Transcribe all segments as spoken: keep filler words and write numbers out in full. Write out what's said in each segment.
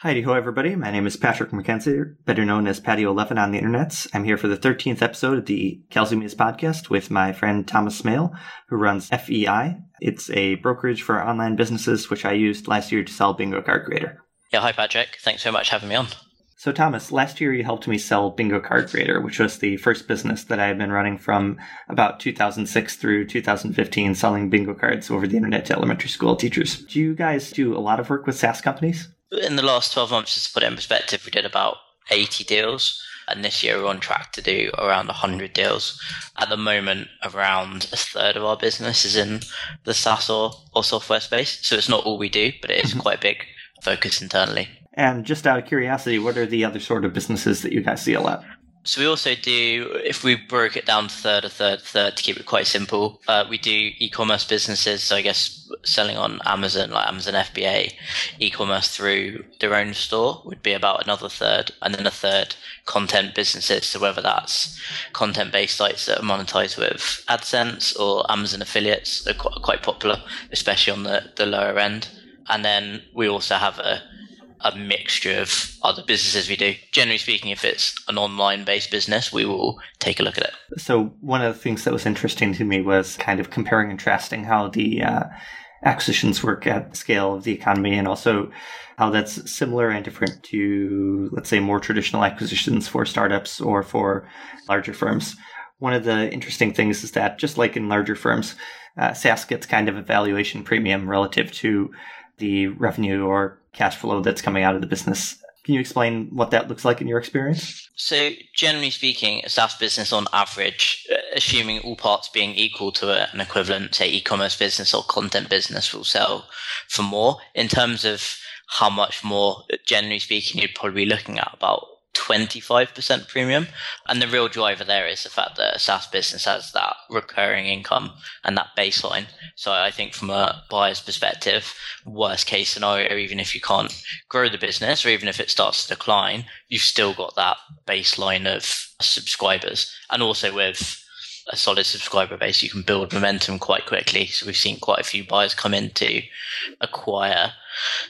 Heidi ho, everybody. My name is Patrick McKenzie, better known as Patio eleven on the internets. I'm here for the thirteenth episode of the Kalzumeus podcast with my friend Thomas Smale, who runs F E I. It's a brokerage for online businesses, which I used last year to sell Bingo Card Creator. Yeah, hi, Patrick. Thanks so much for having me on. So, Thomas, last year you helped me sell Bingo Card Creator, which was the first business that I had been running from about two thousand six through two thousand fifteen, selling bingo cards over the internet to elementary school teachers. Do you guys do a lot of work with SaaS companies? In the last twelve months, just to put it in perspective, we did about eighty deals. And this year, we're on track to do around one hundred deals. At the moment, around a third of our business is in the SaaS or, or software space. So it's not all we do, but it is mm-hmm. quite a big focus internally. And just out of curiosity, what are the other sort of businesses that you guys see a lot? So we also do, if we broke it down to third, a third, third, to keep it quite simple, uh, we do e-commerce businesses. So I guess selling on Amazon, like Amazon F B A, e-commerce through their own store would be about another third. And then a third, content businesses. So whether that's content-based sites that are monetized with Adsense or Amazon affiliates, they're quite popular, especially on the, the lower end. And then we also have a a mixture of other businesses we do. Generally speaking, if it's an online-based business, we will take a look at it. So one of the things that was interesting to me was kind of comparing and contrasting how the uh, acquisitions work at the scale of the economy and also how that's similar and different to, let's say, more traditional acquisitions for startups or for larger firms. One of the interesting things is that just like in larger firms, uh, SaaS gets kind of a valuation premium relative to the revenue or cash flow that's coming out of the business. Can you explain what that looks like in your experience? So generally speaking, a SaaS business on average, assuming all parts being equal to an equivalent, say e-commerce business or content business, will sell for more. In terms of how much more, generally speaking, you'd probably be looking at about twenty-five percent premium. And the real driver there is the fact that a SaaS business has that recurring income and that baseline. So I think from a buyer's perspective, worst case scenario, even if you can't grow the business or even if it starts to decline, you've still got that baseline of subscribers. And also with a solid subscriber base, you can build momentum quite quickly. So we've seen quite a few buyers come in to acquire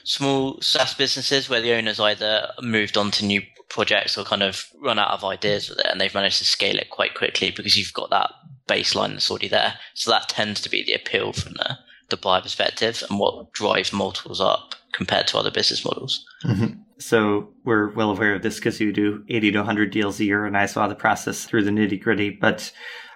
small SaaS businesses where the owners either moved on to new projects or kind of run out of ideas with it, and they've managed to scale it quite quickly because you've got that baseline that's already there. So that tends to be the appeal from the, the buyer perspective and what drives multiples up compared to other business models. Mm-hmm. So we're well aware of this because you do eighty to one hundred deals a year, and I saw the process through the nitty gritty, but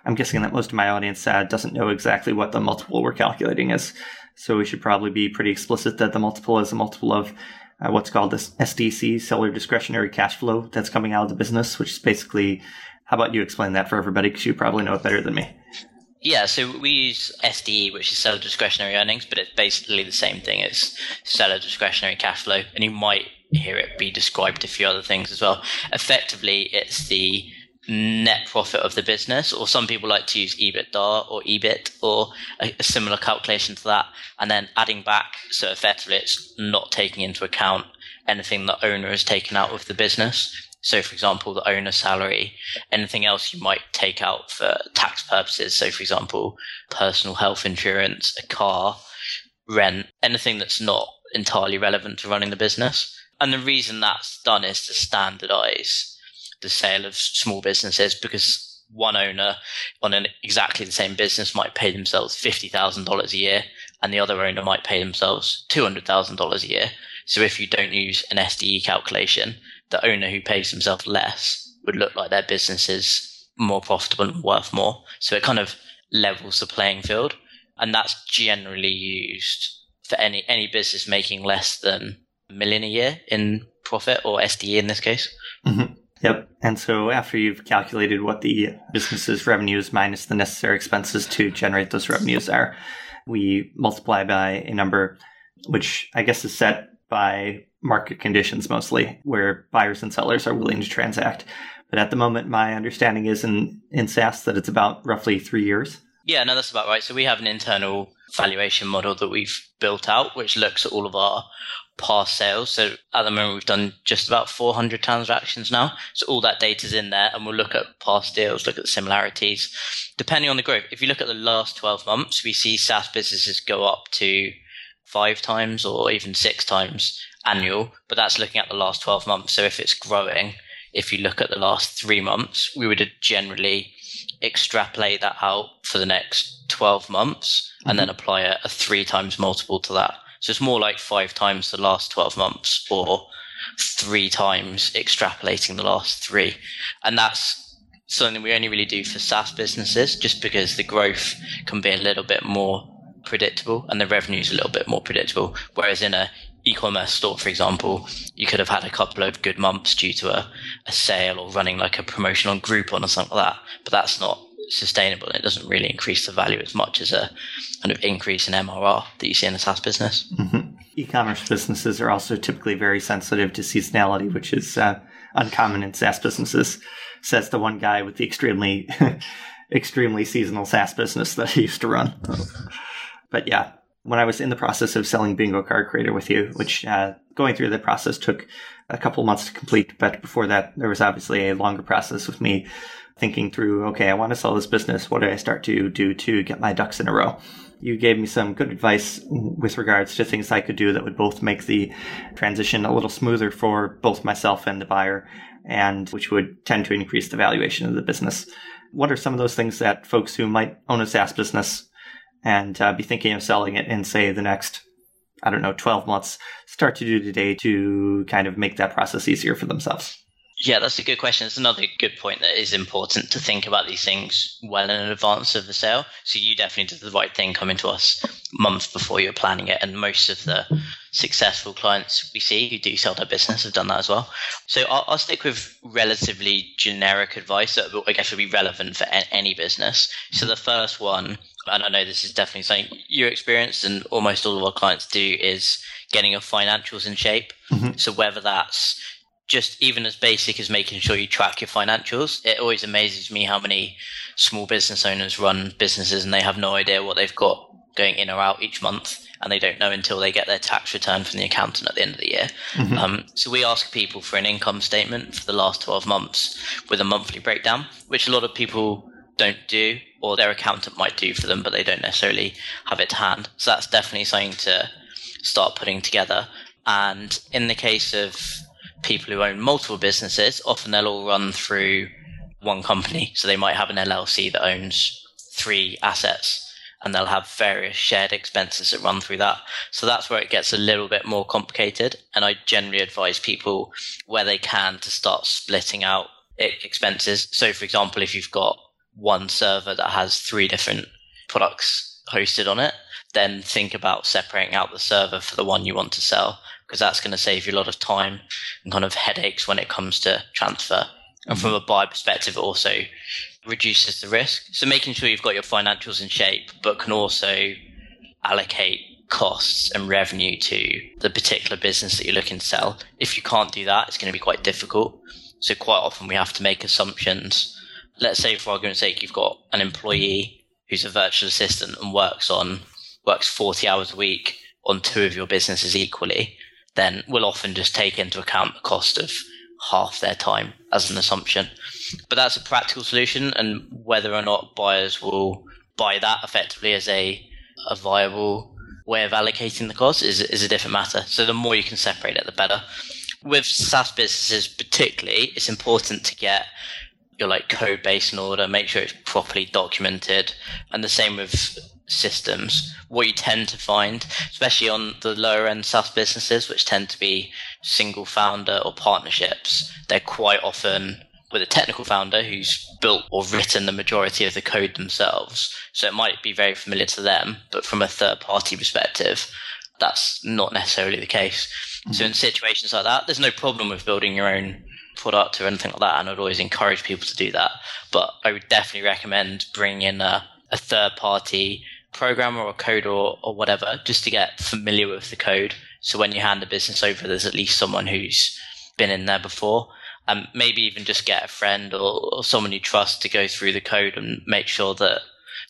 I'm guessing that most of my audience uh, doesn't know exactly what the multiple we're calculating is. So we should probably be pretty explicit that the multiple is a multiple of Uh, what's called this S D C, seller discretionary cash flow, that's coming out of the business, which is basically, how about you explain that for everybody, because you probably know it better than me. Yeah, so we use S D E, which is seller discretionary earnings, but it's basically the same thing. It's seller discretionary cash flow, and you might hear it be described a few other things as well. Effectively, it's the net profit of the business, or some people like to use EBITDA or EBIT or a, a similar calculation to that, and then adding back. So effectively it's not taking into account anything the owner has taken out of the business. So for example, the owner's salary, anything else you might take out for tax purposes. So for example, personal health insurance, a car, rent, anything that's not entirely relevant to running the business. And the reason that's done is to standardize the sale of small businesses, because one owner on an exactly the same business might pay themselves fifty thousand dollars a year and the other owner might pay themselves two hundred thousand dollars a year. So if you don't use an S D E calculation, the owner who pays himself less would look like their business is more profitable and worth more. So it kind of levels the playing field. And that's generally used for any, any business making less than a million a year in profit, or S D E in this case. Mm-hmm. Yep. And so after you've calculated what the business's revenues minus the necessary expenses to generate those revenues are, we multiply by a number, which I guess is set by market conditions mostly, where buyers and sellers are willing to transact. But at the moment, my understanding is in, in SaaS that it's about roughly three years. Yeah, no, that's about right. So we have an internal valuation model that we've built out, which looks at all of our past sales. So at the moment, we've done just about four hundred transactions now. So all that data is in there, and we'll look at past deals, look at the similarities, depending on the growth. If you look at the last twelve months, we see SaaS businesses go up to five times or even six times annual, but that's looking at the last twelve months. So if it's growing, if you look at the last three months, we would generally extrapolate that out for the next twelve months mm-hmm. and then apply a, a three times multiple to that. So it's more like five times the last twelve months or three times extrapolating the last three. And that's something we only really do for SaaS businesses just because the growth can be a little bit more predictable and the revenue is a little bit more predictable. Whereas in a e-commerce store, for example, you could have had a couple of good months due to a, a sale or running like a promotion on Groupon or something like that. But that's not sustainable. It doesn't really increase the value as much as a kind of increase in M R R that you see in a SaaS business. Mm-hmm. E-commerce businesses are also typically very sensitive to seasonality, which is uh, uncommon in SaaS businesses. Says the one guy with the extremely, extremely seasonal SaaS business that I used to run. But yeah, when I was in the process of selling Bingo Card Creator with you, which uh, going through the process took a couple months to complete. But before that, there was obviously a longer process with me thinking through, okay, I want to sell this business. What do I start to do to get my ducks in a row? You gave me some good advice with regards to things I could do that would both make the transition a little smoother for both myself and the buyer, and which would tend to increase the valuation of the business. What are some of those things that folks who might own a SaaS business and uh, be thinking of selling it in, say, the next, I don't know, twelve months, start to do today to kind of make that process easier for themselves? Yeah, that's a good question. It's another good point that is important to think about these things well in advance of the sale. So you definitely did the right thing coming to us months before you're planning it. And most of the successful clients we see who do sell their business have done that as well. So I'll, I'll stick with relatively generic advice that I guess would be relevant for a- any business. So the first one, and I know this is definitely something you experienced and almost all of our clients do, is getting your financials in shape. Mm-hmm. So whether that's just even as basic as making sure you track your financials. It always amazes me how many small business owners run businesses and they have no idea what they've got going in or out each month, and they don't know until they get their tax return from the accountant at the end of the year. Mm-hmm. Um, so we ask people for an income statement for the last twelve months with a monthly breakdown, which a lot of people don't do, or their accountant might do for them, but they don't necessarily have it to hand. So that's definitely something to start putting together. And in the case of people who own multiple businesses, often they'll all run through one company. So they might have an L L C that owns three assets and they'll have various shared expenses that run through that. So that's where it gets a little bit more complicated. And I generally advise people where they can to start splitting out expenses. So for example, if you've got one server that has three different products hosted on it, then think about separating out the server for the one you want to sell, because that's going to save you a lot of time and kind of headaches when it comes to transfer. And from a buyer perspective, it also reduces the risk. So making sure you've got your financials in shape, but can also allocate costs and revenue to the particular business that you're looking to sell. If you can't do that, it's going to be quite difficult. So quite often we have to make assumptions. Let's say, for argument's sake, you've got an employee who's a virtual assistant and works on works forty hours a week on two of your businesses equally, then we'll often just take into account the cost of half their time as an assumption. But that's a practical solution, and whether or not buyers will buy that effectively as a, a viable way of allocating the cost is, is a different matter. So the more you can separate it, the better. With SaaS businesses particularly, it's important to get your like code base in order, make sure it's properly documented, and the same with systems. What you tend to find, especially on the lower end SaaS businesses, which tend to be single founder or partnerships, they're quite often with a technical founder who's built or written the majority of the code themselves. So it might be very familiar to them, but from a third party perspective, that's not necessarily the case. Mm-hmm. So in situations like that, there's no problem with building your own product or anything like that, and I'd always encourage people to do that. But I would definitely recommend bringing in a a third-party program or a code or, or whatever, just to get familiar with the code. So when you hand the business over, there's at least someone who's been in there before. And um, maybe even just get a friend or, or someone you trust to go through the code and make sure that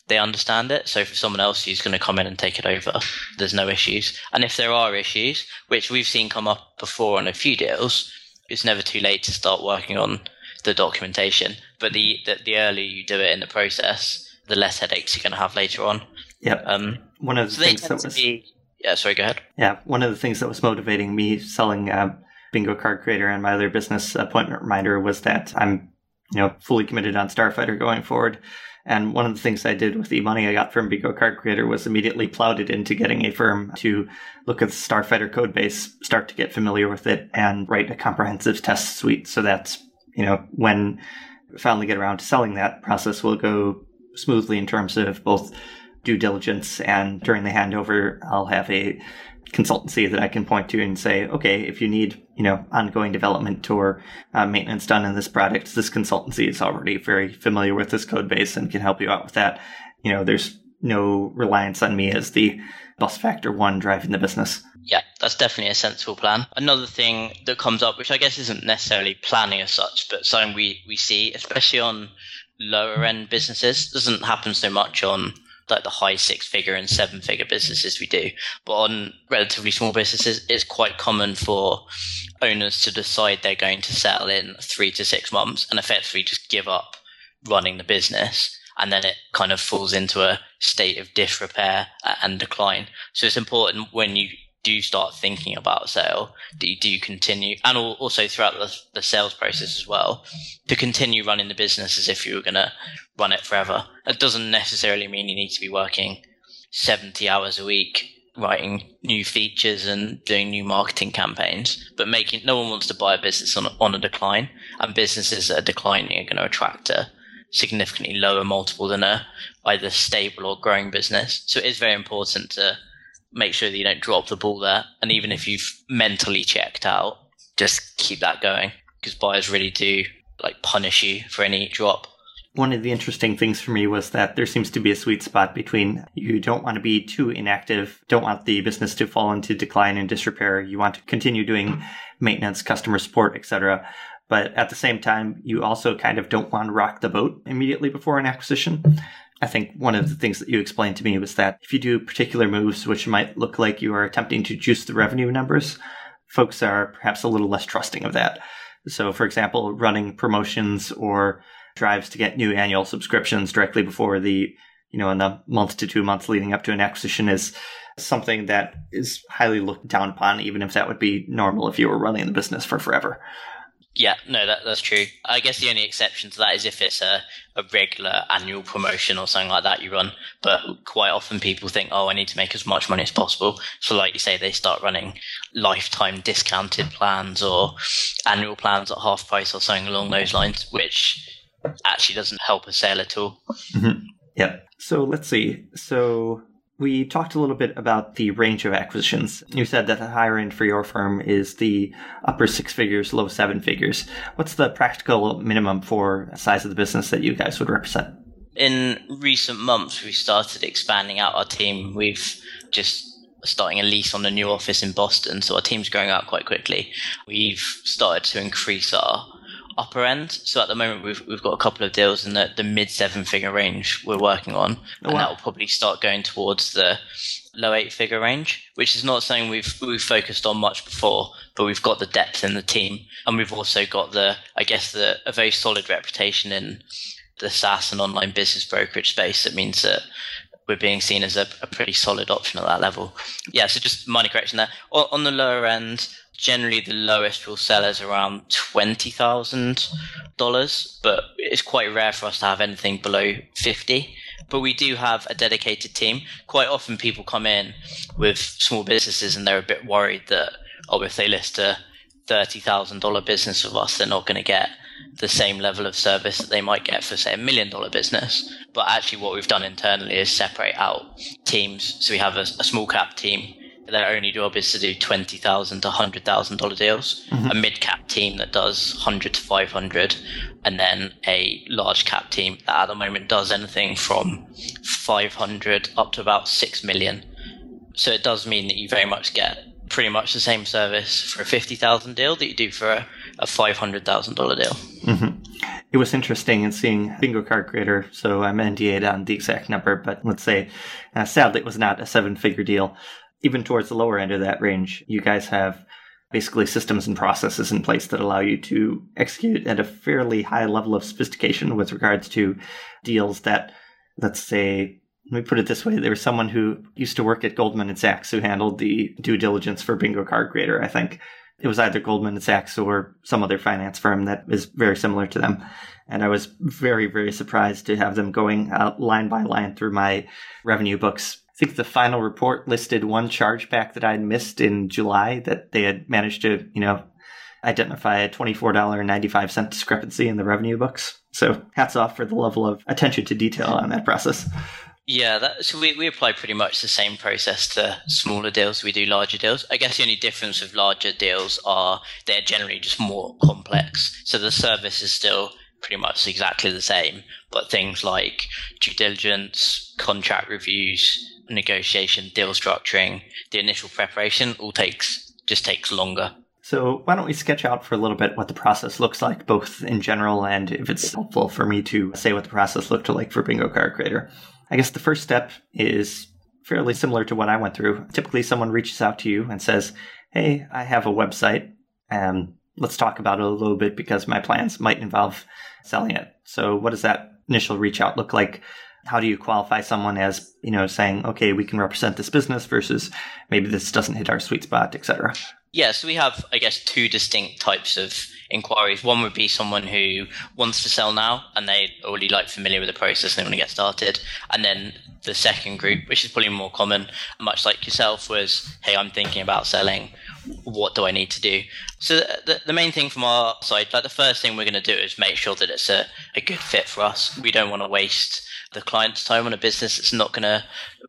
they understand it. So for someone else who's going to come in and take it over, there's no issues. And if there are issues, which we've seen come up before on a few deals, it's never too late to start working on the documentation. But the, the, the earlier you do it in the process, the less headaches you're going to have later on. Yep. Um, One of the so things that was... Be, Yeah, sorry, go ahead. Yeah, one of the things that was motivating me selling uh, Bingo Card Creator and my other business, Appointment Reminder, was that I'm, you know, fully committed on Starfighter going forward. And one of the things I did with the money I got from Bingo Card Creator was immediately plowed it into getting a firm to look at the Starfighter code base, start to get familiar with it, and write a comprehensive test suite. So that's, you know, when we finally get around to selling, that process will go smoothly in terms of both due diligence, and during the handover, I'll have a consultancy that I can point to and say, okay, if you need, you know, ongoing development or uh, maintenance done in this product, this consultancy is already very familiar with this code base and can help you out with that. You know, there's no reliance on me as the bus factor one driving the business. Yeah, that's definitely a sensible plan. Another thing that comes up, which I guess isn't necessarily planning as such, but something we, we see, especially on lower end businesses, doesn't happen so much on like the high six-figure and seven-figure businesses we do. But on relatively small businesses, it's quite common for owners to decide they're going to settle in three to six months and effectively just give up running the business. And then it kind of falls into a state of disrepair and decline. So it's important when you do start thinking about sale that you do continue, and also throughout the, the sales process as well, to continue running the business as if you were going to run it forever. That doesn't necessarily mean you need to be working seventy hours a week writing new features and doing new marketing campaigns, but making no one wants to buy a business on, on a decline, and businesses that are declining are going to attract a significantly lower multiple than a either stable or growing business. So it is very important to make sure that you don't drop the ball there. And even if you've mentally checked out, just keep that going, because buyers really do like punish you for any drop. One of the interesting things for me was that there seems to be a sweet spot between you don't want to be too inactive, don't want the business to fall into decline and disrepair. You want to continue doing maintenance, customer support, et cetera. But at the same time, you also kind of don't want to rock the boat immediately before an acquisition. I think one of the things that you explained to me was that if you do particular moves, which might look like you are attempting to juice the revenue numbers, folks are perhaps a little less trusting of that. So, for example, running promotions or drives to get new annual subscriptions directly before the, you know, in the month to two months leading up to an acquisition is something that is highly looked down upon, even if that would be normal if you were running the business for forever. Yeah, no, that, that's true. I guess the only exception to that is if it's a, a regular annual promotion or something like that you run. But quite often people think, oh, I need to make as much money as possible. So like you say, they start running lifetime discounted plans or annual plans at half price or something along those lines, which actually doesn't help a sale at all. Mm-hmm. Yeah. So let's see. So we talked a little bit about the range of acquisitions. You said that the higher end for your firm is the upper six figures, low seven figures. What's the practical minimum for the size of the business that you guys would represent? In recent months, we started expanding out our team. We've just starting a lease on a new office in Boston, so our team's growing out quite quickly. We've started to increase our upper end. So at the moment, we've we've got a couple of deals in the, the mid seven figure range we're working on. Oh, wow. And that will probably start going towards the low eight figure range, which is not something we've we've focused on much before, but we've got the depth in the team. And we've also got the, I guess, the a very solid reputation in the SaaS and online business brokerage space. That means that we're being seen as a, a pretty solid option at that level. Yeah, so just minor correction there. On, on the lower end, generally the lowest we'll sell is around twenty thousand dollars, but it's quite rare for us to have anything below fifty. But we do have a dedicated team. Quite often people come in with small businesses and they're a bit worried that, oh, if they list a thirty thousand dollars business with us, they're not going to get the same level of service that they might get for, say, a million dollar business. But actually what we've done internally is separate out teams. So we have a, a small cap team. Their only job is to do twenty thousand dollars to one hundred thousand dollars deals, mm-hmm. a mid-cap team that does one hundred thousand dollars to five hundred thousand dollars, and then a large-cap team that at the moment does anything from five hundred thousand dollars up to about six million dollars. So it does mean that you very much get pretty much the same service for a fifty thousand dollars deal that you do for a, a five hundred thousand dollars deal. Mm-hmm. It was interesting in seeing Bingo Card Creator, so I'm N D A'd on the exact number, but let's say, uh, sadly, it was not a seven-figure deal. Even towards the lower end of that range, you guys have basically systems and processes in place that allow you to execute at a fairly high level of sophistication with regards to deals that, let's say, Let me put it this way. There was someone who used to work at Goldman Sachs who handled the due diligence for Bingo Card Creator, I think. It was either Goldman Sachs or some other finance firm that is very similar to them. And I was very, very surprised to have them going uh, line by line through my revenue books. I think the final report listed one chargeback that I had missed in July that they had managed to, you know, identify a twenty-four dollars and ninety-five cents discrepancy in the revenue books. So hats off for the level of attention to detail on that process. Yeah, that, so we, we apply pretty much the same process to smaller deals. We do larger deals. I guess the only difference with larger deals are they're generally just more complex. So the service is still pretty much exactly the same, but things like due diligence, contract reviews, negotiation, deal structuring, the initial preparation all takes just takes longer. So why don't we sketch out for a little bit what the process looks like, both in general and if it's helpful for me to say what the process looked like for Bingo Card Creator. I guess the first step is fairly similar to what I went through. Typically, someone reaches out to you and says, hey, I have a website, and let's talk about it a little bit because my plans might involve selling it. So what does that initial reach out look like? How do you qualify someone as, you know, saying, okay, we can represent this business versus maybe this doesn't hit our sweet spot, et cetera? Yeah, so we have, I guess, two distinct types of inquiries. One would be someone who wants to sell now and they're already like familiar with the process and they want to get started. And then the second group, which is probably more common, much like yourself, was, hey, I'm thinking about selling. What do I need to do? So the, the main thing from our side, like the first thing we're going to do is make sure that it's a, a good fit for us. We don't want to waste the client's time on a business that's not going to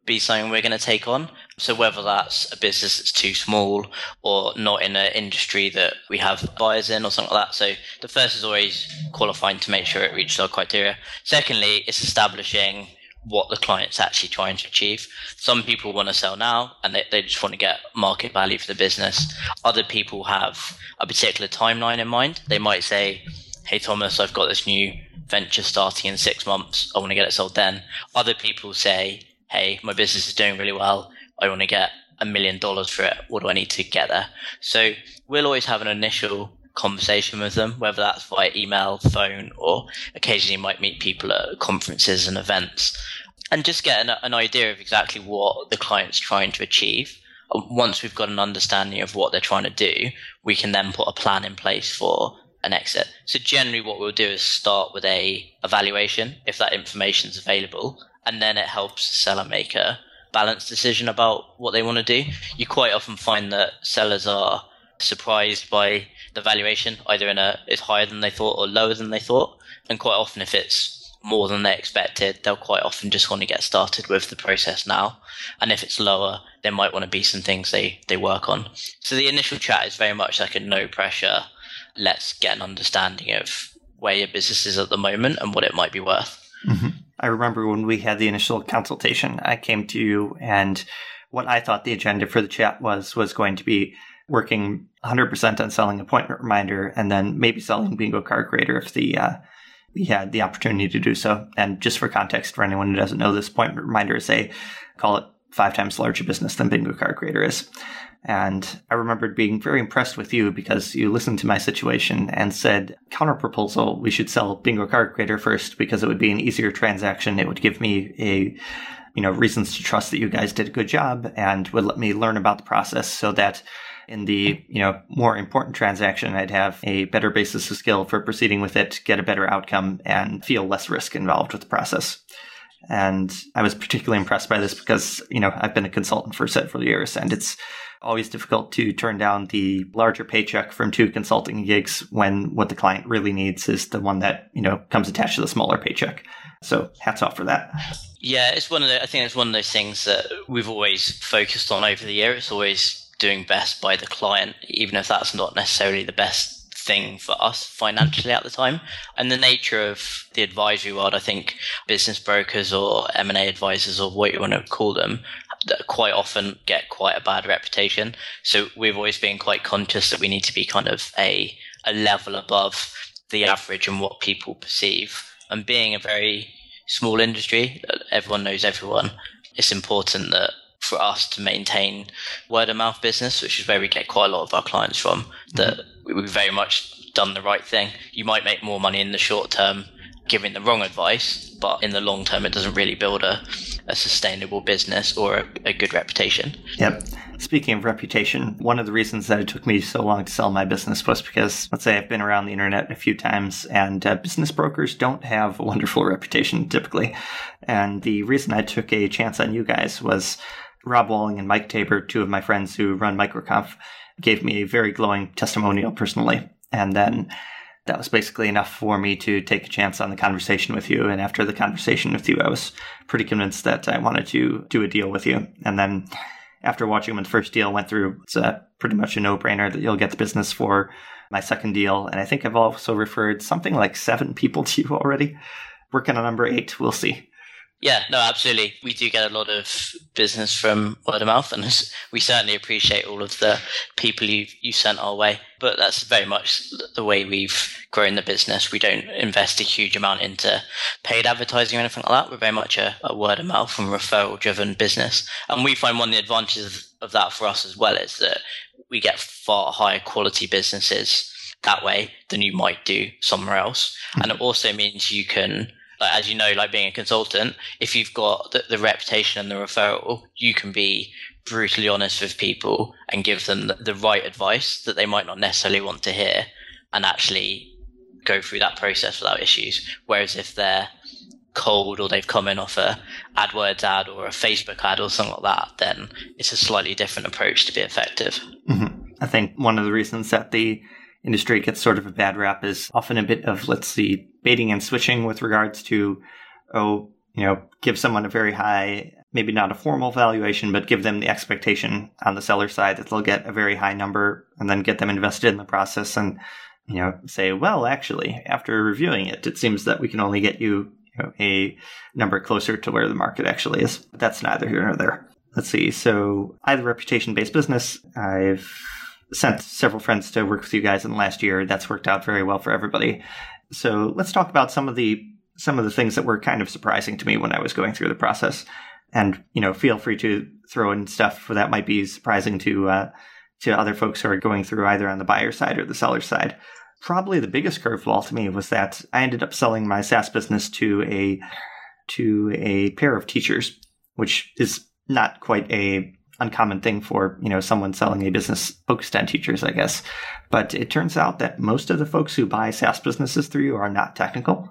be something we're going to take on. So whether that's a business that's too small or not in an industry that we have buyers in or something like that. So the first is always qualifying to make sure it reaches our criteria. Secondly, it's establishing what the client's actually trying to achieve. Some people want to sell now and they, they just want to get market value for the business. Other people have a particular timeline in mind. They might say, hey, Thomas, I've got this new venture starting in six months. I want to get it sold then. Other people say, hey, my business is doing really well. I want to get a million dollars for it. What do I need to get there? So we'll always have an initial conversation with them, whether that's via email, phone, or occasionally might meet people at conferences and events and just get an, an idea of exactly what the client's trying to achieve. Once we've got an understanding of what they're trying to do, we can then put a plan in place for an exit. So generally what we'll do is start with a evaluation if that information is available, and then it helps the seller make a balanced decision about what they want to do. You quite often find that sellers are surprised by the valuation, either in a it's higher than they thought or lower than they thought. And quite often if it's more than they expected, they'll quite often just want to get started with the process now. And if it's lower, there might want to be some things they, they work on. So the initial chat is very much like a no pressure, let's get an understanding of where your business is at the moment and what it might be worth. Mm-hmm. I remember when we had the initial consultation, I came to you and what I thought the agenda for the chat was, was going to be working one hundred percent on selling Appointment Reminder and then maybe selling Bingo Card Creator if the uh, we had the opportunity to do so. And just for context, for anyone who doesn't know, this Appointment Reminder is a, call it five times larger business than Bingo Card Creator is. And I remembered being very impressed with you because you listened to my situation and said, counter proposal, we should sell Bingo Card Creator first because it would be an easier transaction. It would give me a, you know, reasons to trust that you guys did a good job and would let me learn about the process so that in the, you know, more important transaction, I'd have a better basis of skill for proceeding with it, get a better outcome, and feel less risk involved with the process. And I was particularly impressed by this because, you know, I've been a consultant for several years and it's always difficult to turn down the larger paycheck from two consulting gigs when what the client really needs is the one that, you know, comes attached to the smaller paycheck. So hats off for that. Yeah, it's one of the, I think it's one of those things that we've always focused on over the year. It's always doing best by the client, even if that's not necessarily the best thing for us financially at the time. And the nature of the advisory world, I think business brokers or M and A advisors or what you want to call them, that quite often get quite a bad reputation. So we've always been quite conscious that we need to be kind of a, a level above the average and what people perceive. And being a very small industry, everyone knows everyone, it's important that for us to maintain word of mouth business, which is where we get quite a lot of our clients from, that we've very much done the right thing. You might make more money in the short term giving the wrong advice, but in the long term, it doesn't really build a, a sustainable business or a, a good reputation. Yep. Speaking of reputation, one of the reasons that it took me so long to sell my business was because, let's say I've been around the internet a few times, and uh, business brokers don't have a wonderful reputation typically. And the reason I took a chance on you guys was Rob Walling and Mike Tabor, two of my friends who run MicroConf, gave me a very glowing testimonial personally. And then that was basically enough for me to take a chance on the conversation with you. And after the conversation with you, I was pretty convinced that I wanted to do a deal with you. And then after watching when the first deal went through, it's a, pretty much a no-brainer that you'll get the business for my second deal. And I think I've also referred something like seven people to you already. Working on number eight, we'll see. Yeah, no, absolutely. We do get a lot of business from word of mouth, and we certainly appreciate all of the people you you sent our way. But that's very much the way we've grown the business. We don't invest a huge amount into paid advertising or anything like that. We're very much a, a word of mouth and referral-driven business. And we find one of the advantages of that for us as well is that we get far higher quality businesses that way than you might do somewhere else. And it also means you can... Like, as you know, like being a consultant, if you've got the, the reputation and the referral, you can be brutally honest with people and give them the, the right advice that they might not necessarily want to hear and actually go through that process without issues. Whereas if they're cold or they've come in off a AdWords ad or a Facebook ad or something like that, then it's a slightly different approach to be effective. Mm-hmm. I think one of the reasons that the industry gets sort of a bad rap is often a bit of, let's see, baiting and switching with regards to, oh, you know, give someone a very high, maybe not a formal valuation, but give them the expectation on the seller side that they'll get a very high number and then get them invested in the process and, you know, say, well, actually, after reviewing it, it seems that we can only get you, you know, a number closer to where the market actually is. But that's neither here nor there. Let's see. So I have a reputation-based business. I've sent several friends to work with you guys in the last year. That's worked out very well for everybody. So let's talk about some of the some of the things that were kind of surprising to me when I was going through the process. And, you know, feel free to throw in stuff that might be surprising to uh, to other folks who are going through either on the buyer side or the seller side. Probably the biggest curveball to me was that I ended up selling my SaaS business to a to a pair of teachers, which is not quite a uncommon thing for, you know, someone selling a business focused on teachers, I guess. But it turns out that most of the folks who buy SaaS businesses through you are not technical.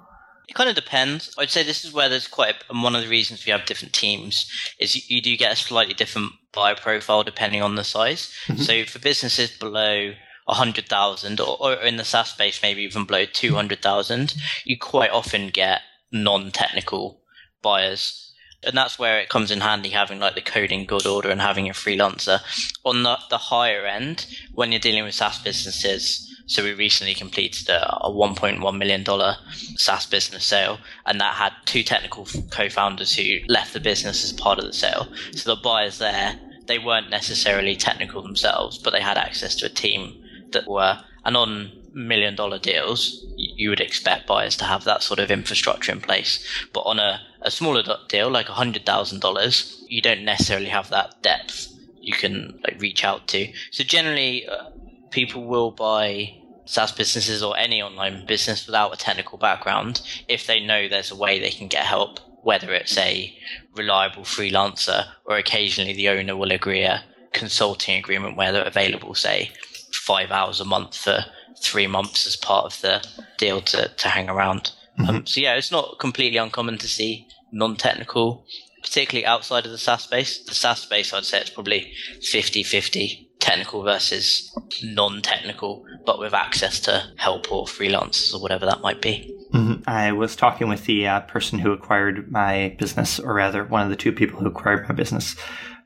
It kind of depends. I'd say this is where there's quite, a, and one of the reasons we have different teams is you, you do get a slightly different buyer profile depending on the size. Mm-hmm. So for businesses below one hundred thousand or, or in the SaaS space, maybe even below two hundred thousand, you quite often get non-technical buyers. And that's where it comes in handy having like the code in good order and having a freelancer. On the, the higher end, when you're dealing with SaaS businesses, so we recently completed a, a one point one million dollars SaaS business sale, and that had two technical co-founders who left the business as part of the sale. So the buyers there, they weren't necessarily technical themselves, but they had access to a team that were, and on million dollar deals, you would expect buyers to have that sort of infrastructure in place. But on a, a smaller deal, like one hundred thousand dollars, you don't necessarily have that depth you can like reach out to. So generally, uh, people will buy SaaS businesses or any online business without a technical background if they know there's a way they can get help, whether it's a reliable freelancer or occasionally the owner will agree a consulting agreement where they're available, say, five hours a month for three months as part of the deal to, to hang around. Mm-hmm. Um, so yeah, it's not completely uncommon to see non-technical, particularly outside of the SaaS space. The SaaS space, I'd say it's probably fifty-fifty technical versus non-technical, but with access to help or freelancers or whatever that might be. Mm-hmm. I was talking with the uh, person who acquired my business, or rather one of the two people who acquired my business.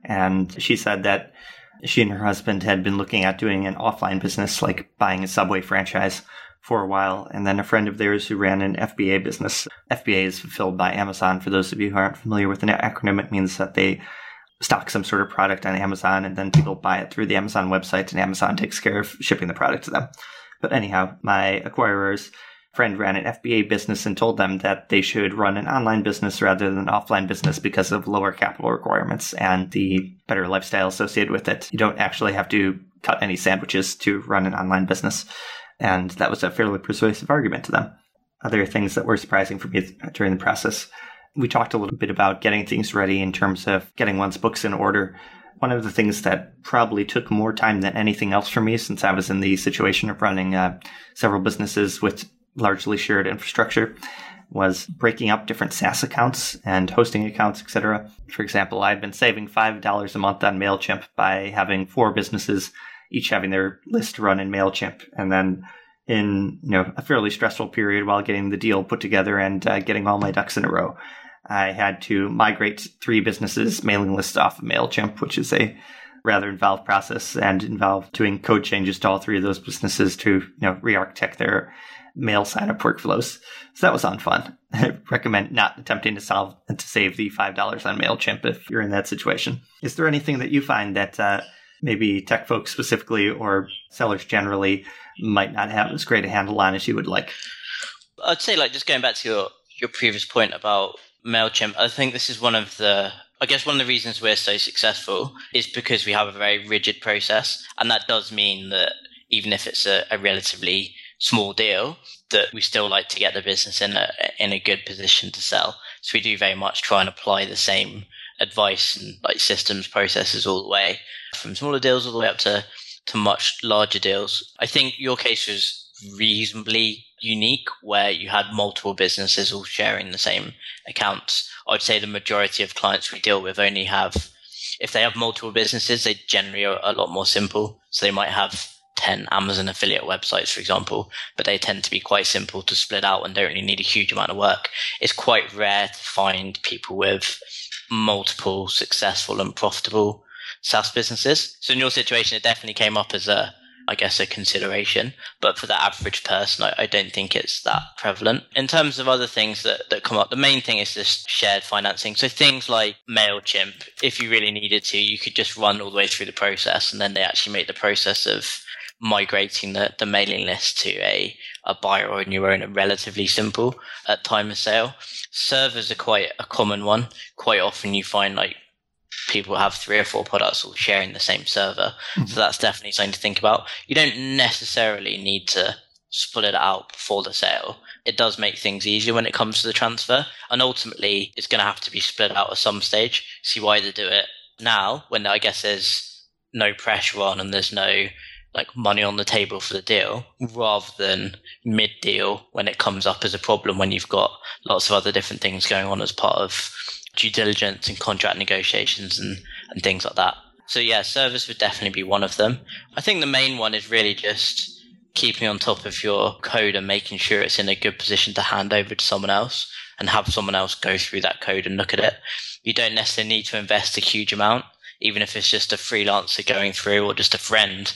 And she said that she and her husband had been looking at doing an offline business, like buying a Subway franchise, for a while. And then a friend of theirs who ran an F B A business. F B A is fulfilled by Amazon. For those of you who aren't familiar with an acronym, it means that they stock some sort of product on Amazon and then people buy it through the Amazon website and Amazon takes care of shipping the product to them. But anyhow, my acquirer's friend ran an F B A business and told them that they should run an online business rather than an offline business because of lower capital requirements and the better lifestyle associated with it. You don't actually have to cut any sandwiches to run an online business. And that was a fairly persuasive argument to them. other things that were surprising for me during the process. We talked a little bit about getting things ready in terms of getting one's books in order. One of the things that probably took more time than anything else for me, since I was in the situation of running uh, several businesses with largely shared infrastructure, was breaking up different SaaS accounts and hosting accounts, et cetera. For example, I've been saving five dollars a month on MailChimp by having four businesses, each having their list run in MailChimp. And then in you know a fairly stressful period while getting the deal put together and uh, getting all my ducks in a row, I had to migrate three businesses' mailing lists off of MailChimp, which is a rather involved process and involved doing code changes to all three of those businesses to you know re-architect their mail sign-up workflows. So that was unfun. I recommend not attempting to solve and to save the five dollars on MailChimp if you're in that situation. Is there anything that you find that uh, maybe tech folks specifically or sellers generally might not have as great a handle on as you would like? I'd say, like, just going back to your, your previous point about MailChimp, I think this is one of the, I guess one of the reasons we're so successful is because we have a very rigid process. And that does mean that even if it's a, a relatively small deal, that we still like to get the business in a, in a good position to sell. So we do very much try and apply the same advice and like systems, processes all the way from smaller deals all the way up to, to much larger deals. I think your case was reasonably unique where you had multiple businesses all sharing the same accounts. I'd say the majority of clients we deal with only have, if they have multiple businesses, they generally are a lot more simple. So they might have ten Amazon affiliate websites, for example, but they tend to be quite simple to split out and don't really need a huge amount of work. It's quite rare to find people with multiple successful and profitable SaaS businesses. So in your situation, it definitely came up as a I guess, a consideration. But for the average person, I, I don't think it's that prevalent. In terms of other things that, that come up, the main thing is this shared financing. So things like MailChimp, if you really needed to, you could just run all the way through the process. And then they actually make the process of migrating the, the mailing list to a, a buyer or a new owner relatively simple at time of sale. Servers are quite a common one. Quite often you find like people have three or four products all sharing the same server. Mm-hmm. So that's definitely something to think about. You don't necessarily need to split it out before the sale. It does make things easier when it comes to the transfer. And ultimately, it's going to have to be split out at some stage. So you either do it now when I guess there's no pressure on and there's no like money on the table for the deal, rather than mid-deal when it comes up as a problem when you've got lots of other different things going on as part of due diligence and contract negotiations and, and things like that. So yeah, service would definitely be one of them. I think the main one is really just keeping on top of your code and making sure it's in a good position to hand over to someone else and have someone else go through that code and look at it. You don't necessarily need to invest a huge amount, even if it's just a freelancer going through or just a friend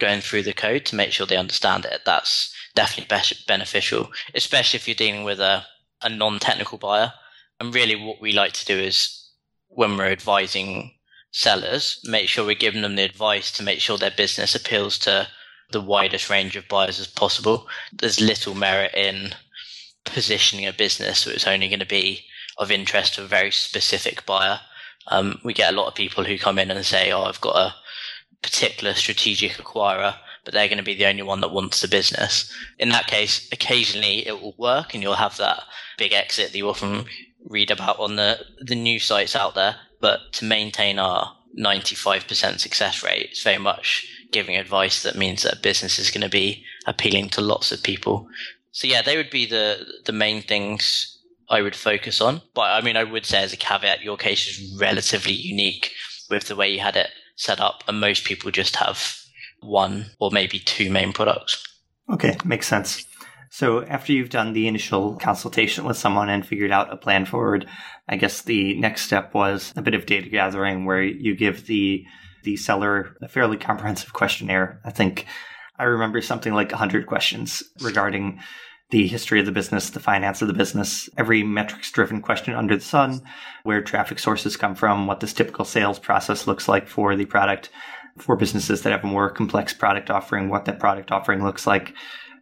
going through the code to make sure they understand it. That's definitely beneficial, especially if you're dealing with a, a non-technical buyer. And really what we like to do is when we're advising sellers, make sure we're giving them the advice to make sure their business appeals to the widest range of buyers as possible. There's little merit in positioning a business so it's only going to be of interest to a very specific buyer. Um, we get a lot of people who come in and say, oh, I've got a particular strategic acquirer, but they're going to be the only one that wants the business. In that case, occasionally it will work and you'll have that big exit that you often read about on the, the new sites out there. But to maintain our ninety-five percent success rate, it's very much giving advice that means that a business is going to be appealing to lots of people. So yeah, they would be the, the main things I would focus on. But I mean, I would say as a caveat, your case is relatively unique with the way you had it set up. And most people just have one or maybe two main products. Okay, makes sense. So after you've done the initial consultation with someone and figured out a plan forward, I guess the next step was a bit of data gathering where you give the the seller a fairly comprehensive questionnaire. I think I remember something like one hundred questions regarding the history of the business, the finance of the business, every metrics-driven question under the sun, where traffic sources come from, what this typical sales process looks like for the product, for businesses that have a more complex product offering, what that product offering looks like,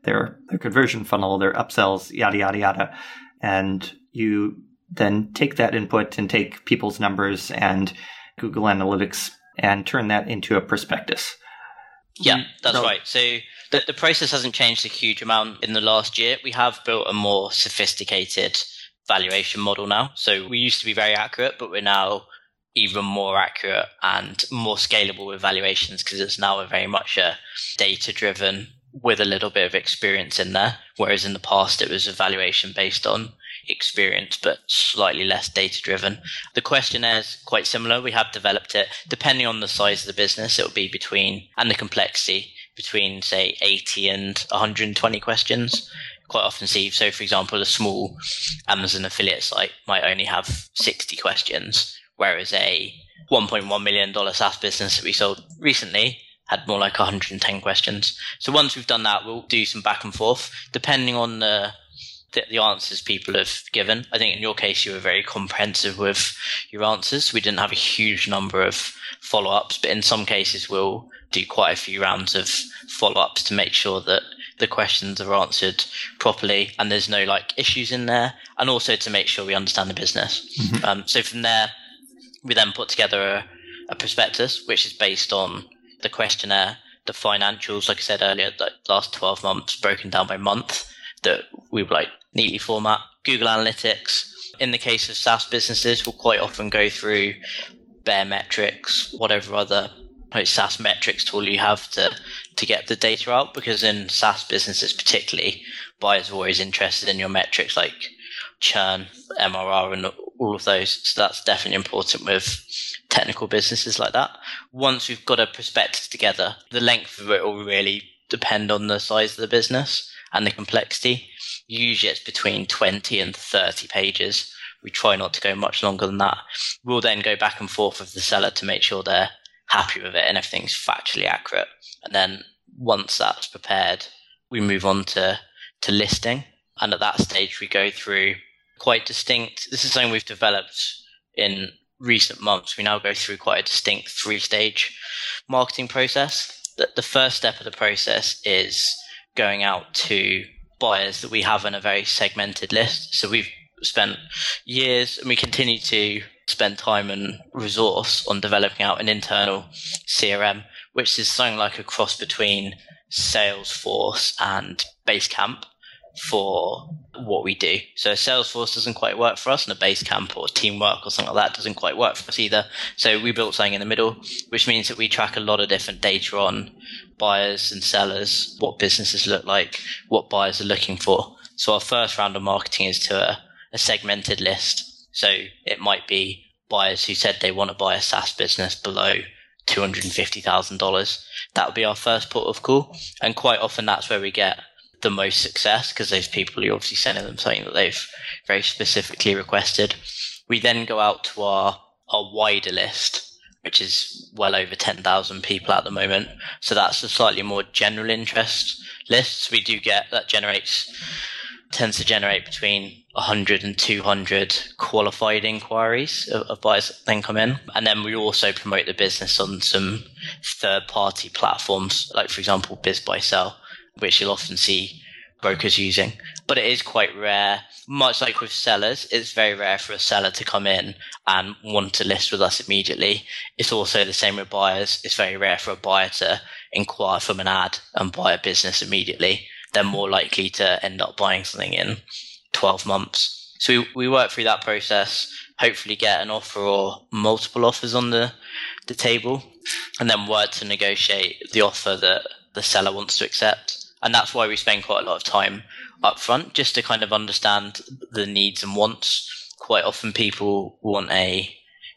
their, their conversion funnel, their upsells, yada, yada, yada. And you then take that input and take people's numbers and Google Analytics and turn that into a prospectus. Yeah, that's so, right. So the, the process hasn't changed a huge amount in the last year. We have built a more sophisticated valuation model now. So we used to be very accurate, but we're now even more accurate and more scalable with valuations, because it's now a very much a data-driven with a little bit of experience in there, whereas in the past it was a valuation based on experience but slightly less data-driven. The questionnaire is quite similar. We have developed it depending on the size of the business. It will be between, and the complexity, between say eighty and one hundred twenty questions. Quite often see, so for example, a small Amazon affiliate site might only have sixty questions, whereas a one point one million dollars SaaS business that we sold recently had more like one hundred ten questions. So once we've done that, we'll do some back and forth depending on the the, the answers people have given. I think in your case, you were very comprehensive with your answers. We didn't have a huge number of follow-ups, but in some cases, we'll do quite a few rounds of follow-ups to make sure that the questions are answered properly and there's no like issues in there, and also to make sure we understand the business. Mm-hmm. Um, so from there, we then put together a, a prospectus, which is based on the questionnaire, the financials, like I said earlier, the last twelve months broken down by month that we would like neatly format, Google Analytics. In the case of SaaS businesses, we'll quite often go through bare metrics, whatever other like SaaS metrics tool you have to, to get the data out, because in SaaS businesses particularly, buyers are always interested in your metrics like churn, M R R, and all of those. So that's definitely important with technical businesses like that. Once we've got a prospectus together, the length of it will really depend on the size of the business and the complexity. Usually it's between twenty and thirty pages. We try not to go much longer than that. We'll then go back and forth with the seller to make sure they're happy with it and everything's factually accurate. And then once that's prepared, we move on to, to listing. And at that stage, we go through quite distinct, this is something we've developed in recent months. We now go through quite a distinct three-stage marketing process. The, the first step of the process is going out to buyers that we have on a very segmented list. So we've spent years and we continue to spend time and resource on developing out an internal C R M, which is something like a cross between Salesforce and Basecamp for what we do. So Salesforce doesn't quite work for us, and a Basecamp or Teamwork or something like that doesn't quite work for us either. So we built something in the middle, which means that we track a lot of different data on buyers and sellers, what businesses look like, what buyers are looking for. So our first round of marketing is to a, a segmented list. So it might be buyers who said they want to buy a SaaS business below two hundred fifty thousand dollars. That would be our first port of call. And quite often that's where we get the most success, because those people are obviously sending them something that they've very specifically requested. We then go out to our, our wider list, which is well over ten thousand people at the moment. So that's a slightly more general interest list. We do get, that generates, tends to generate between one hundred and two hundred qualified inquiries of, of buyers that then come in. And then we also promote the business on some third-party platforms, like for example, BizBuySell, which you'll often see brokers using. But it is quite rare, much like with sellers, it's very rare for a seller to come in and want to list with us immediately. It's also the same with buyers. It's very rare for a buyer to inquire from an ad and buy a business immediately. They're more likely to end up buying something in twelve months. So we, we work through that process, hopefully get an offer or multiple offers on the, the table, and then work to negotiate the offer that the seller wants to accept. And that's why we spend quite a lot of time up front, just to kind of understand the needs and wants. Quite often people want a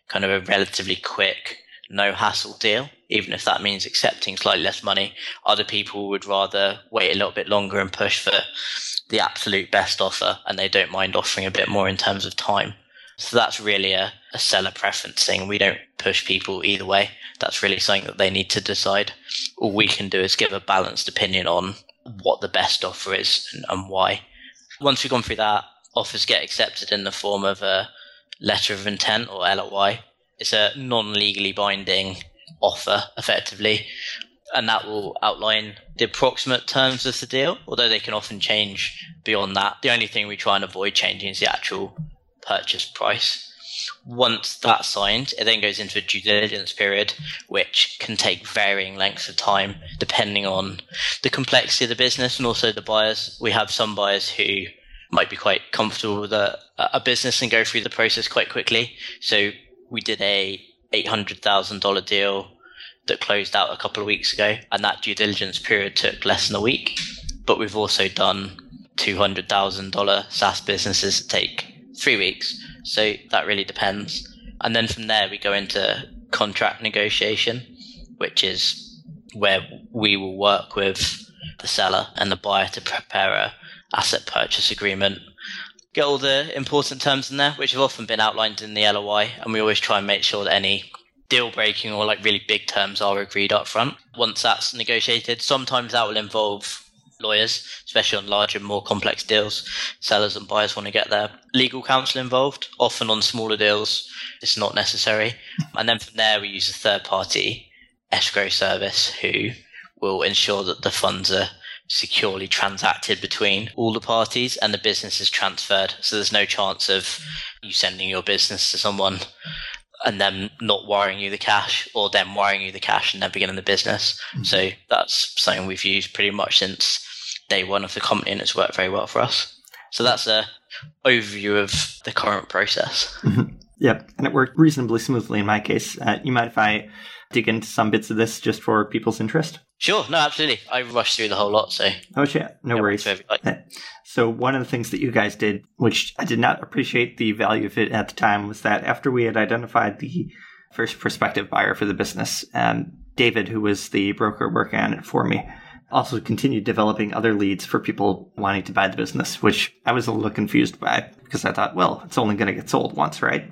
kind of a relatively quick, no hassle deal, even if that means accepting slightly less money. Other people would rather wait a little bit longer and push for the absolute best offer, and they don't mind offering a bit more in terms of time. So that's really a, a seller preference thing. We don't push people either way. That's really something that they need to decide. All we can do is give a balanced opinion on what the best offer is and, and why. Once we've gone through that, offers get accepted in the form of a letter of intent, or L O I. It's a non-legally binding offer, effectively, and that will outline the approximate terms of the deal, although they can often change beyond that. The only thing we try and avoid changing is the actual purchase price. Once that's signed, it then goes into a due diligence period, which can take varying lengths of time depending on the complexity of the business and also the buyers. We have some buyers who might be quite comfortable with a, a business and go through the process quite quickly. So we did a eight hundred thousand dollars deal that closed out a couple of weeks ago, and that due diligence period took less than a week. But we've also done two hundred thousand dollars SaaS businesses that take three weeks. So that really depends. And then from there, we go into contract negotiation, which is where we will work with the seller and the buyer to prepare a asset purchase agreement. Get all the important terms in there, which have often been outlined in the L O I. And we always try and make sure that any deal breaking or like really big terms are agreed up front. Once that's negotiated, sometimes that will involve lawyers, especially on larger, more complex deals. Sellers and buyers want to get their legal counsel involved. Often on smaller deals, it's not necessary. And then from there, we use a third-party escrow service who will ensure that the funds are securely transacted between all the parties and the business is transferred. So there's no chance of you sending your business to someone and them not wiring you the cash, or them wiring you the cash and then beginning the business. Mm-hmm. So that's something we've used pretty much since day one of the company, and it's worked very well for us. So that's an overview of the current process. Mm-hmm. Yep, and it worked reasonably smoothly in my case. Uh, you mind if I dig into some bits of this just for people's interest? Sure, no, absolutely. I rushed through the whole lot, so... Oh, yeah, no worries. So one of the things that you guys did, which I did not appreciate the value of it at the time, was that after we had identified the first prospective buyer for the business, um, David, who was the broker working on it for me, also continued developing other leads for people wanting to buy the business, which I was a little confused by because I thought, well, it's only going to get sold once, right?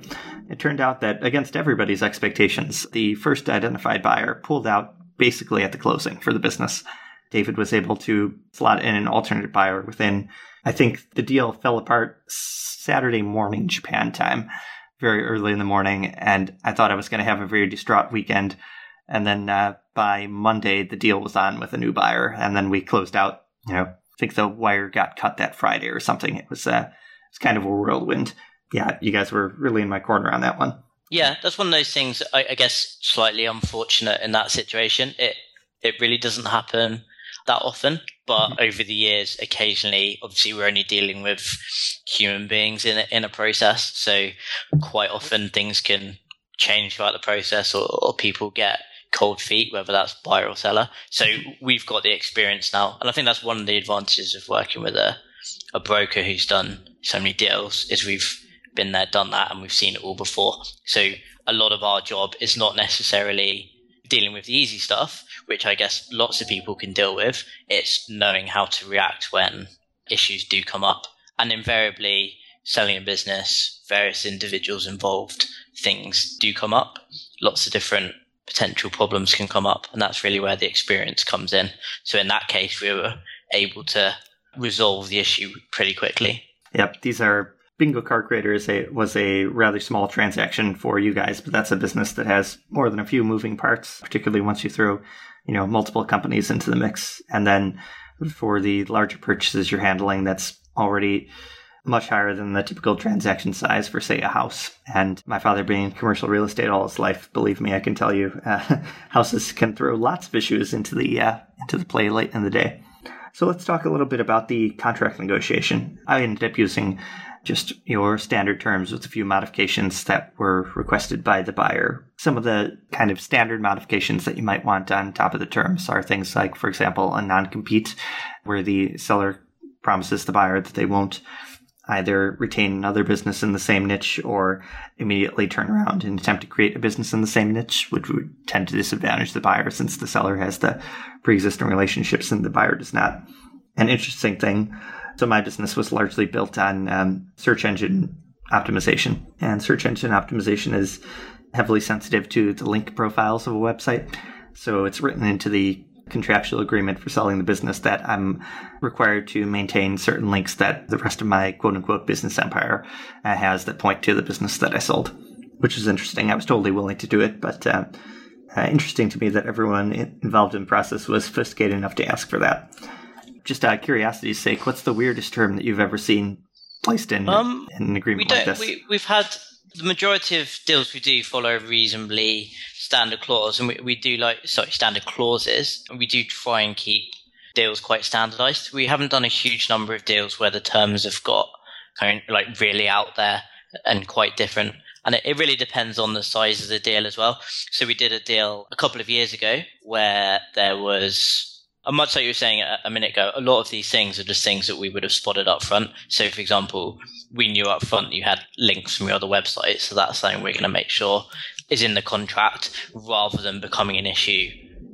It turned out that against everybody's expectations, the first identified buyer pulled out basically at the closing for the business. David was able to slot in an alternate buyer within, I think the deal fell apart Saturday morning Japan time, very early in the morning. And I thought I was going to have a very distraught weekend. And then uh, by Monday, the deal was on with a new buyer. And then we closed out, you know, I think the wire got cut that Friday or something. It was, uh, it was kind of a whirlwind. Yeah, you guys were really in my corner on that one. Yeah, that's one of those things, I, I guess, slightly unfortunate in that situation. It it really doesn't happen that often. But mm-hmm. over the years, occasionally, obviously, we're only dealing with human beings in a, in a process. So quite often things can change throughout the process, or, or people get cold feet, whether that's buyer or seller. So we've got the experience now. And I think that's one of the advantages of working with a, a broker who's done so many deals, is we've been there, done that, and we've seen it all before. So a lot of our job is not necessarily dealing with the easy stuff, which I guess lots of people can deal with. It's knowing how to react when issues do come up. And invariably, selling a business, various individuals involved, things do come up. Lots of different potential problems can come up, and that's really where the experience comes in. So in that case, we were able to resolve the issue pretty quickly. Yep, these are Bingo Card Creator is a, was a rather small transaction for you guys, but that's a business that has more than a few moving parts, particularly once you throw, you know, multiple companies into the mix. And then for the larger purchases you're handling, that's already much higher than the typical transaction size for, say, a house. And my father being in commercial real estate all his life, believe me, I can tell you, uh, houses can throw lots of issues into the uh, into the play late in the day. So let's talk a little bit about the contract negotiation. I ended up using just your standard terms with a few modifications that were requested by the buyer. Some of the kind of standard modifications that you might want on top of the terms are things like, for example, a non-compete, where the seller promises the buyer that they won't either retain another business in the same niche or immediately turn around and attempt to create a business in the same niche, which would tend to disadvantage the buyer since the seller has the pre-existing relationships and the buyer does not. An interesting thing. So my business was largely built on um, search engine optimization. And search engine optimization is heavily sensitive to the link profiles of a website. So it's written into the contractual agreement for selling the business that I'm required to maintain certain links that the rest of my quote-unquote business empire uh, has that point to the business that I sold, which is interesting. I was totally willing to do it, but uh, uh, interesting to me that everyone involved in the process was sophisticated enough to ask for that. Just out of curiosity's sake, what's the weirdest term that you've ever seen placed in, um, in an agreement we don't, like this? We, we've had the majority of deals we do follow reasonably standard clause, and we, we do like sorry standard clauses, and we do try and keep deals quite standardized. We haven't done a huge number of deals where the terms have got kind of like really out there and quite different. And it really depends on the size of the deal as well. So we did a deal a couple of years ago where there was, much like you were saying a minute ago, a lot of these things are just things that we would have spotted up front. So, for example, we knew up front you had links from your other websites. So that's something we're going to make sure is in the contract rather than becoming an issue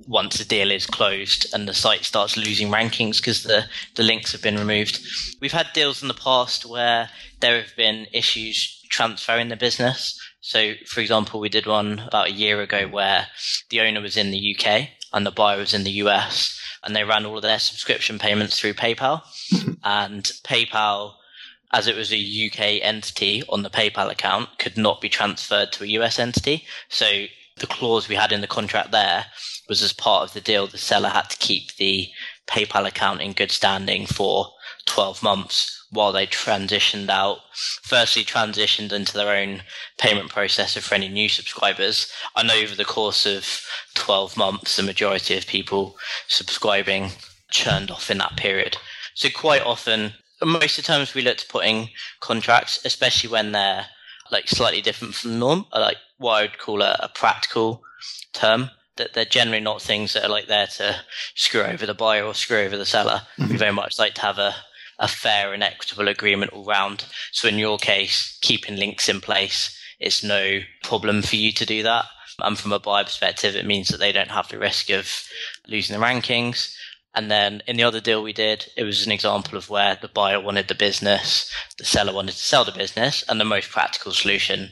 once the deal is closed and the site starts losing rankings because the, the links have been removed. We've had deals in the past where there have been issues transferring the business. So, for example, we did one about a year ago where the owner was in the U K and the buyer was in the U S, and they ran all of their subscription payments through PayPal. And PayPal, as it was a U K entity on the PayPal account, could not be transferred to a U S entity. So the clause we had in the contract there was, as part of the deal, the seller had to keep the PayPal account in good standing for twelve months while they transitioned out, firstly transitioned into their own payment processor for any new subscribers. And over the course of twelve months, the majority of people subscribing churned off in that period. So quite often, most of the times we look to putting contracts, especially when they're like slightly different from the norm, are like what I would call a, a practical term, that they're generally not things that are like there to screw over the buyer or screw over the seller. Mm-hmm. We very much like to have a a fair and equitable agreement all round. So in your case, keeping links in place, it's no problem for you to do that. And from a buyer perspective, it means that they don't have the risk of losing the rankings. And then in the other deal we did, it was an example of where the buyer wanted the business, the seller wanted to sell the business, and the most practical solution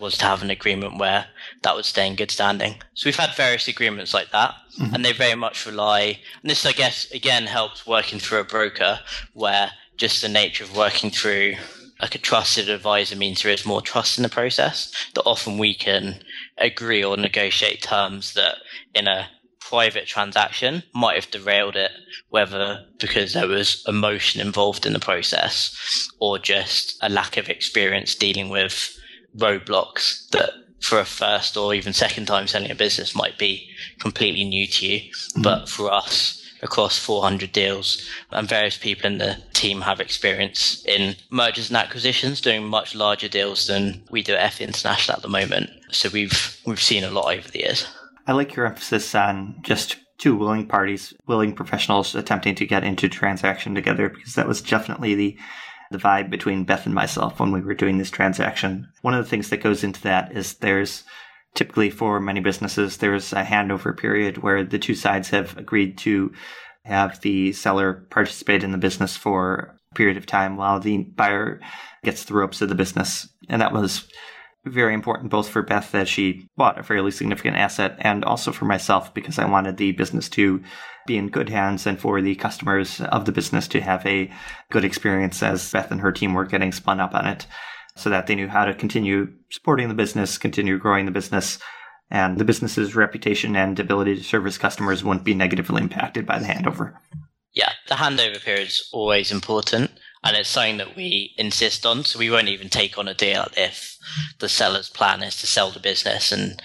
was to have an agreement where that would stay in good standing. So we've had various agreements like that, mm-hmm. and they very much rely, and this, I guess, again, helps working through a broker, where just the nature of working through like a trusted advisor means there is more trust in the process, that often we can agree or negotiate terms that in a private transaction might have derailed it, whether because there was emotion involved in the process or just a lack of experience dealing with roadblocks that for a first or even second time selling a business might be completely new to you. Mm-hmm. But for us, across four hundred deals, and various people in the team have experience in mergers and acquisitions, doing much larger deals than we do at F E International at the moment. So we've we've seen a lot over the years. I like your emphasis on just two willing parties, willing professionals attempting to get into transaction together, because that was definitely the, the vibe between Beth and myself when we were doing this transaction. One of the things that goes into that is there's typically, for many businesses, there's a handover period where the two sides have agreed to have the seller participate in the business for a period of time while the buyer gets the ropes of the business. And that was very important both for Beth, that she bought a fairly significant asset, and also for myself, because I wanted the business to be in good hands and for the customers of the business to have a good experience as Beth and her team were getting spun up on it, so that they knew how to continue supporting the business, continue growing the business, and the business's reputation and ability to service customers wouldn't be negatively impacted by the handover. Yeah, the handover period is always important. And it's something that we insist on. So we won't even take on a deal if the seller's plan is to sell the business and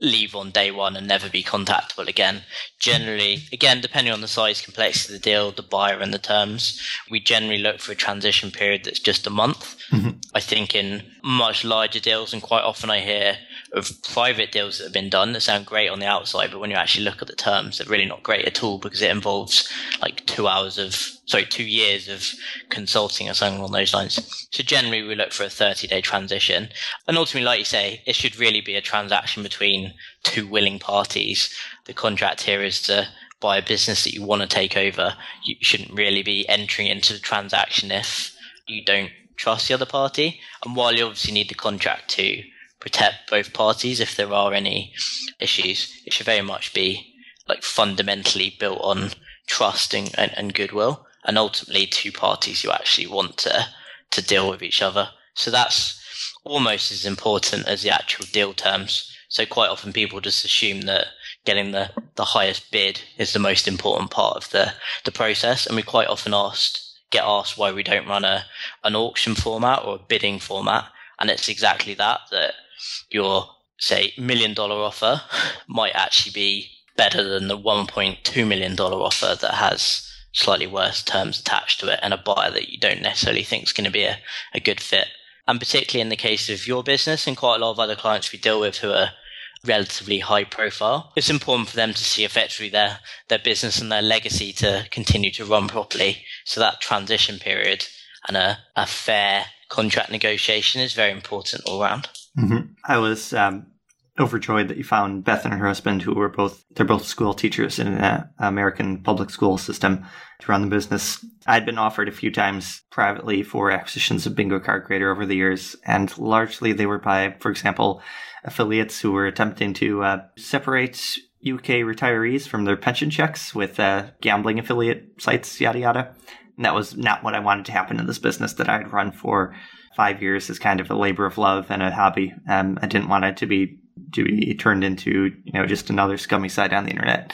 leave on day one and never be contactable again. Generally, again, depending on the size, complexity of the deal, the buyer and the terms, we generally look for a transition period that's just a month. Mm-hmm. I think in much larger deals, and quite often I hear of private deals that have been done that sound great on the outside, but when you actually look at the terms, they're really not great at all, because it involves like two hours of, sorry, two years of consulting or something along those lines. So generally we look for a thirty-day transition. And ultimately, like you say, it should really be a transaction between two willing parties. The contract here is to buy a business that you want to take over. You shouldn't really be entering into the transaction if you don't trust the other party. And while you obviously need the contract to protect both parties if there are any issues, it should very much be like fundamentally built on trust and, and, and goodwill, and ultimately two parties who actually want to to deal with each other. So that's almost as important as the actual deal terms. So quite often people just assume that getting the, the highest bid is the most important part of the, the process. And we quite often asked, get asked why we don't run a an auction format or a bidding format. And it's exactly that, that your, say, million dollar offer might actually be better than the one point two million dollars offer that has slightly worse terms attached to it and a buyer that you don't necessarily think is going to be a, a good fit. And particularly in the case of your business and quite a lot of other clients we deal with who are relatively high profile, it's important for them to see effectively their, their business and their legacy to continue to run properly. So that transition period and a, a fair contract negotiation is very important all around. Mm-hmm. I was um, overjoyed that you found Beth and her husband, who were both, they're both school teachers in the American public school system, to run the business. I'd been offered a few times privately for acquisitions of Bingo Card Creator over the years, and largely they were by, for example, affiliates who were attempting to uh, separate U K retirees from their pension checks with uh, gambling affiliate sites, yada, yada. And that was not what I wanted to happen in this business that I'd run for five years as kind of a labor of love and a hobby. Um, I didn't want it to be to be turned into, you know, just another scummy site on the internet.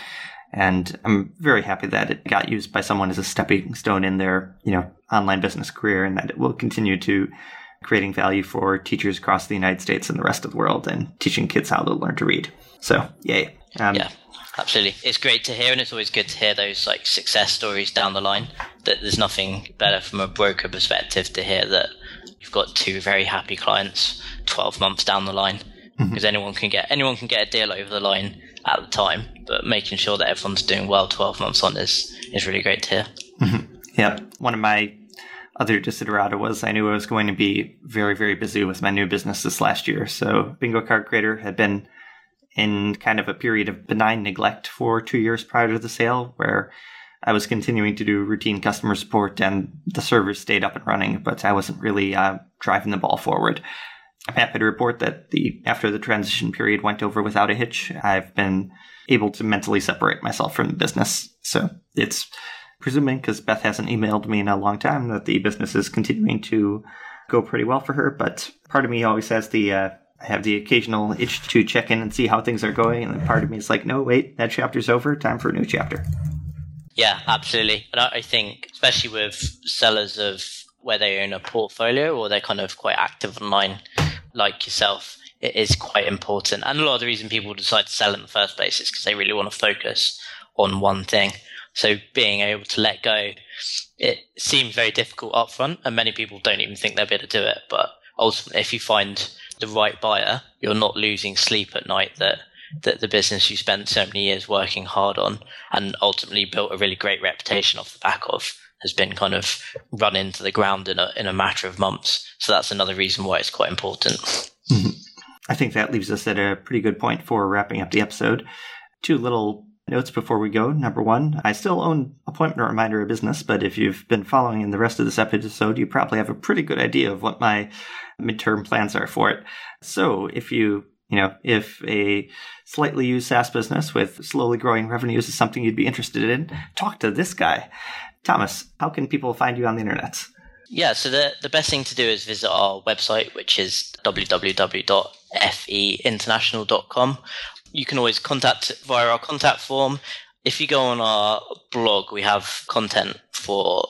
And I'm very happy that it got used by someone as a stepping stone in their, you know, online business career, and that it will continue to creating value for teachers across the United States and the rest of the world, and teaching kids how to learn to read. So, yay. Um, yeah. Absolutely. It's great to hear, and it's always good to hear those like success stories down the line. That there's nothing better from a broker perspective to hear that you've got two very happy clients twelve months down the line, because mm-hmm. anyone can get anyone can get a deal over the line at the time, but making sure that everyone's doing well twelve months on is, is really great to hear. Mm-hmm. Yeah. One of my other desiderata was I knew I was going to be very, very busy with my new business this last year. So Bingo Card Creator had been in kind of a period of benign neglect for two years prior to the sale, where I was continuing to do routine customer support and the servers stayed up and running, but I wasn't really uh, driving the ball forward. I'm happy to report that the after the transition period went over without a hitch, I've been able to mentally separate myself from the business. So it's presuming, because Beth hasn't emailed me in a long time, that the business is continuing to go pretty well for her, but part of me always has the... Uh, I have the occasional itch to check in and see how things are going. And then part of me is like, no, wait, that chapter's over. Time for a new chapter. Yeah, absolutely. And I think, especially with sellers of where they own a portfolio or they're kind of quite active online like yourself, it is quite important. And a lot of the reason people decide to sell in the first place is because they really want to focus on one thing. So being able to let go, it seems very difficult up front, and many people don't even think they'll be able to do it. But ultimately, if you find the right buyer, you're not losing sleep at night that that the business you spent so many years working hard on and ultimately built a really great reputation off the back of has been kind of run into the ground in a in a matter of months. So that's another reason why it's quite important. Mm-hmm. I think that leaves us at a pretty good point for wrapping up the episode. Two little notes before we go. Number one, I still own Appointment Reminder, a business, but if you've been following in the rest of this episode, you probably have a pretty good idea of what my midterm plans are for it. So if you, you know, if a slightly used SaaS business with slowly growing revenues is something you'd be interested in, talk to this guy. Thomas, how can people find you on the internet? Yeah, so the, the best thing to do is visit our website, which is w w w dot f e international dot com. You can always contact via our contact form. If you go on our blog, we have content for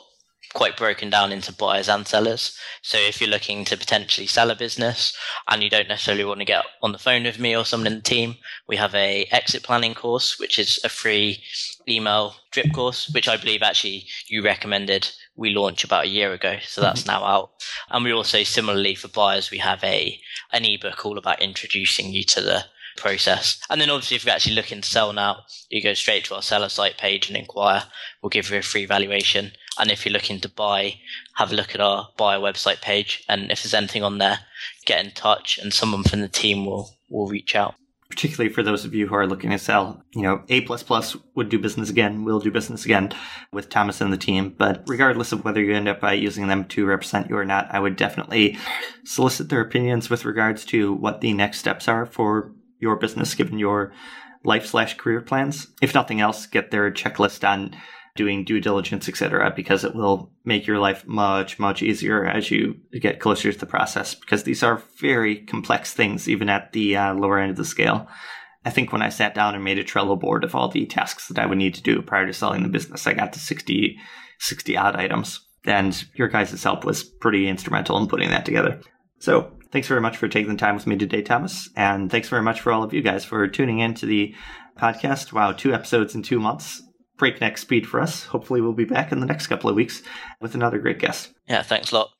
quite broken down into buyers and sellers. So if you're looking to potentially sell a business and you don't necessarily want to get on the phone with me or someone in the team, we have a exit planning course, which is a free email drip course, which I believe actually you recommended we launch about a year ago. So that's now out. And we also similarly for buyers, we have a an ebook all about introducing you to the process. And then obviously if you're actually looking to sell now, you go straight to our seller site page and inquire. We'll give you a free valuation. And if you're looking to buy, have a look at our buyer website page, and if there's anything on there, get in touch and someone from the team will will reach out. Particularly for those of you who are looking to sell, you know, A plus plus would do business again, will do business again with Thomas and the team. But regardless of whether you end up by using them to represent you or not, I would definitely solicit their opinions with regards to what the next steps are for your business, given your life slash career plans. If nothing else, get their checklist on doing due diligence, et cetera, because it will make your life much, much easier as you get closer to the process, because these are very complex things, even at the uh, lower end of the scale. I think when I sat down and made a Trello board of all the tasks that I would need to do prior to selling the business, I got to sixty, sixty odd items. And your guys' help was pretty instrumental in putting that together. So Thanks very much for taking the time with me today, Thomas. And thanks very much for all of you guys for tuning in to the podcast. Wow, two episodes in two months. Breakneck speed for us. Hopefully we'll be back in the next couple of weeks with another great guest. Yeah, thanks a lot.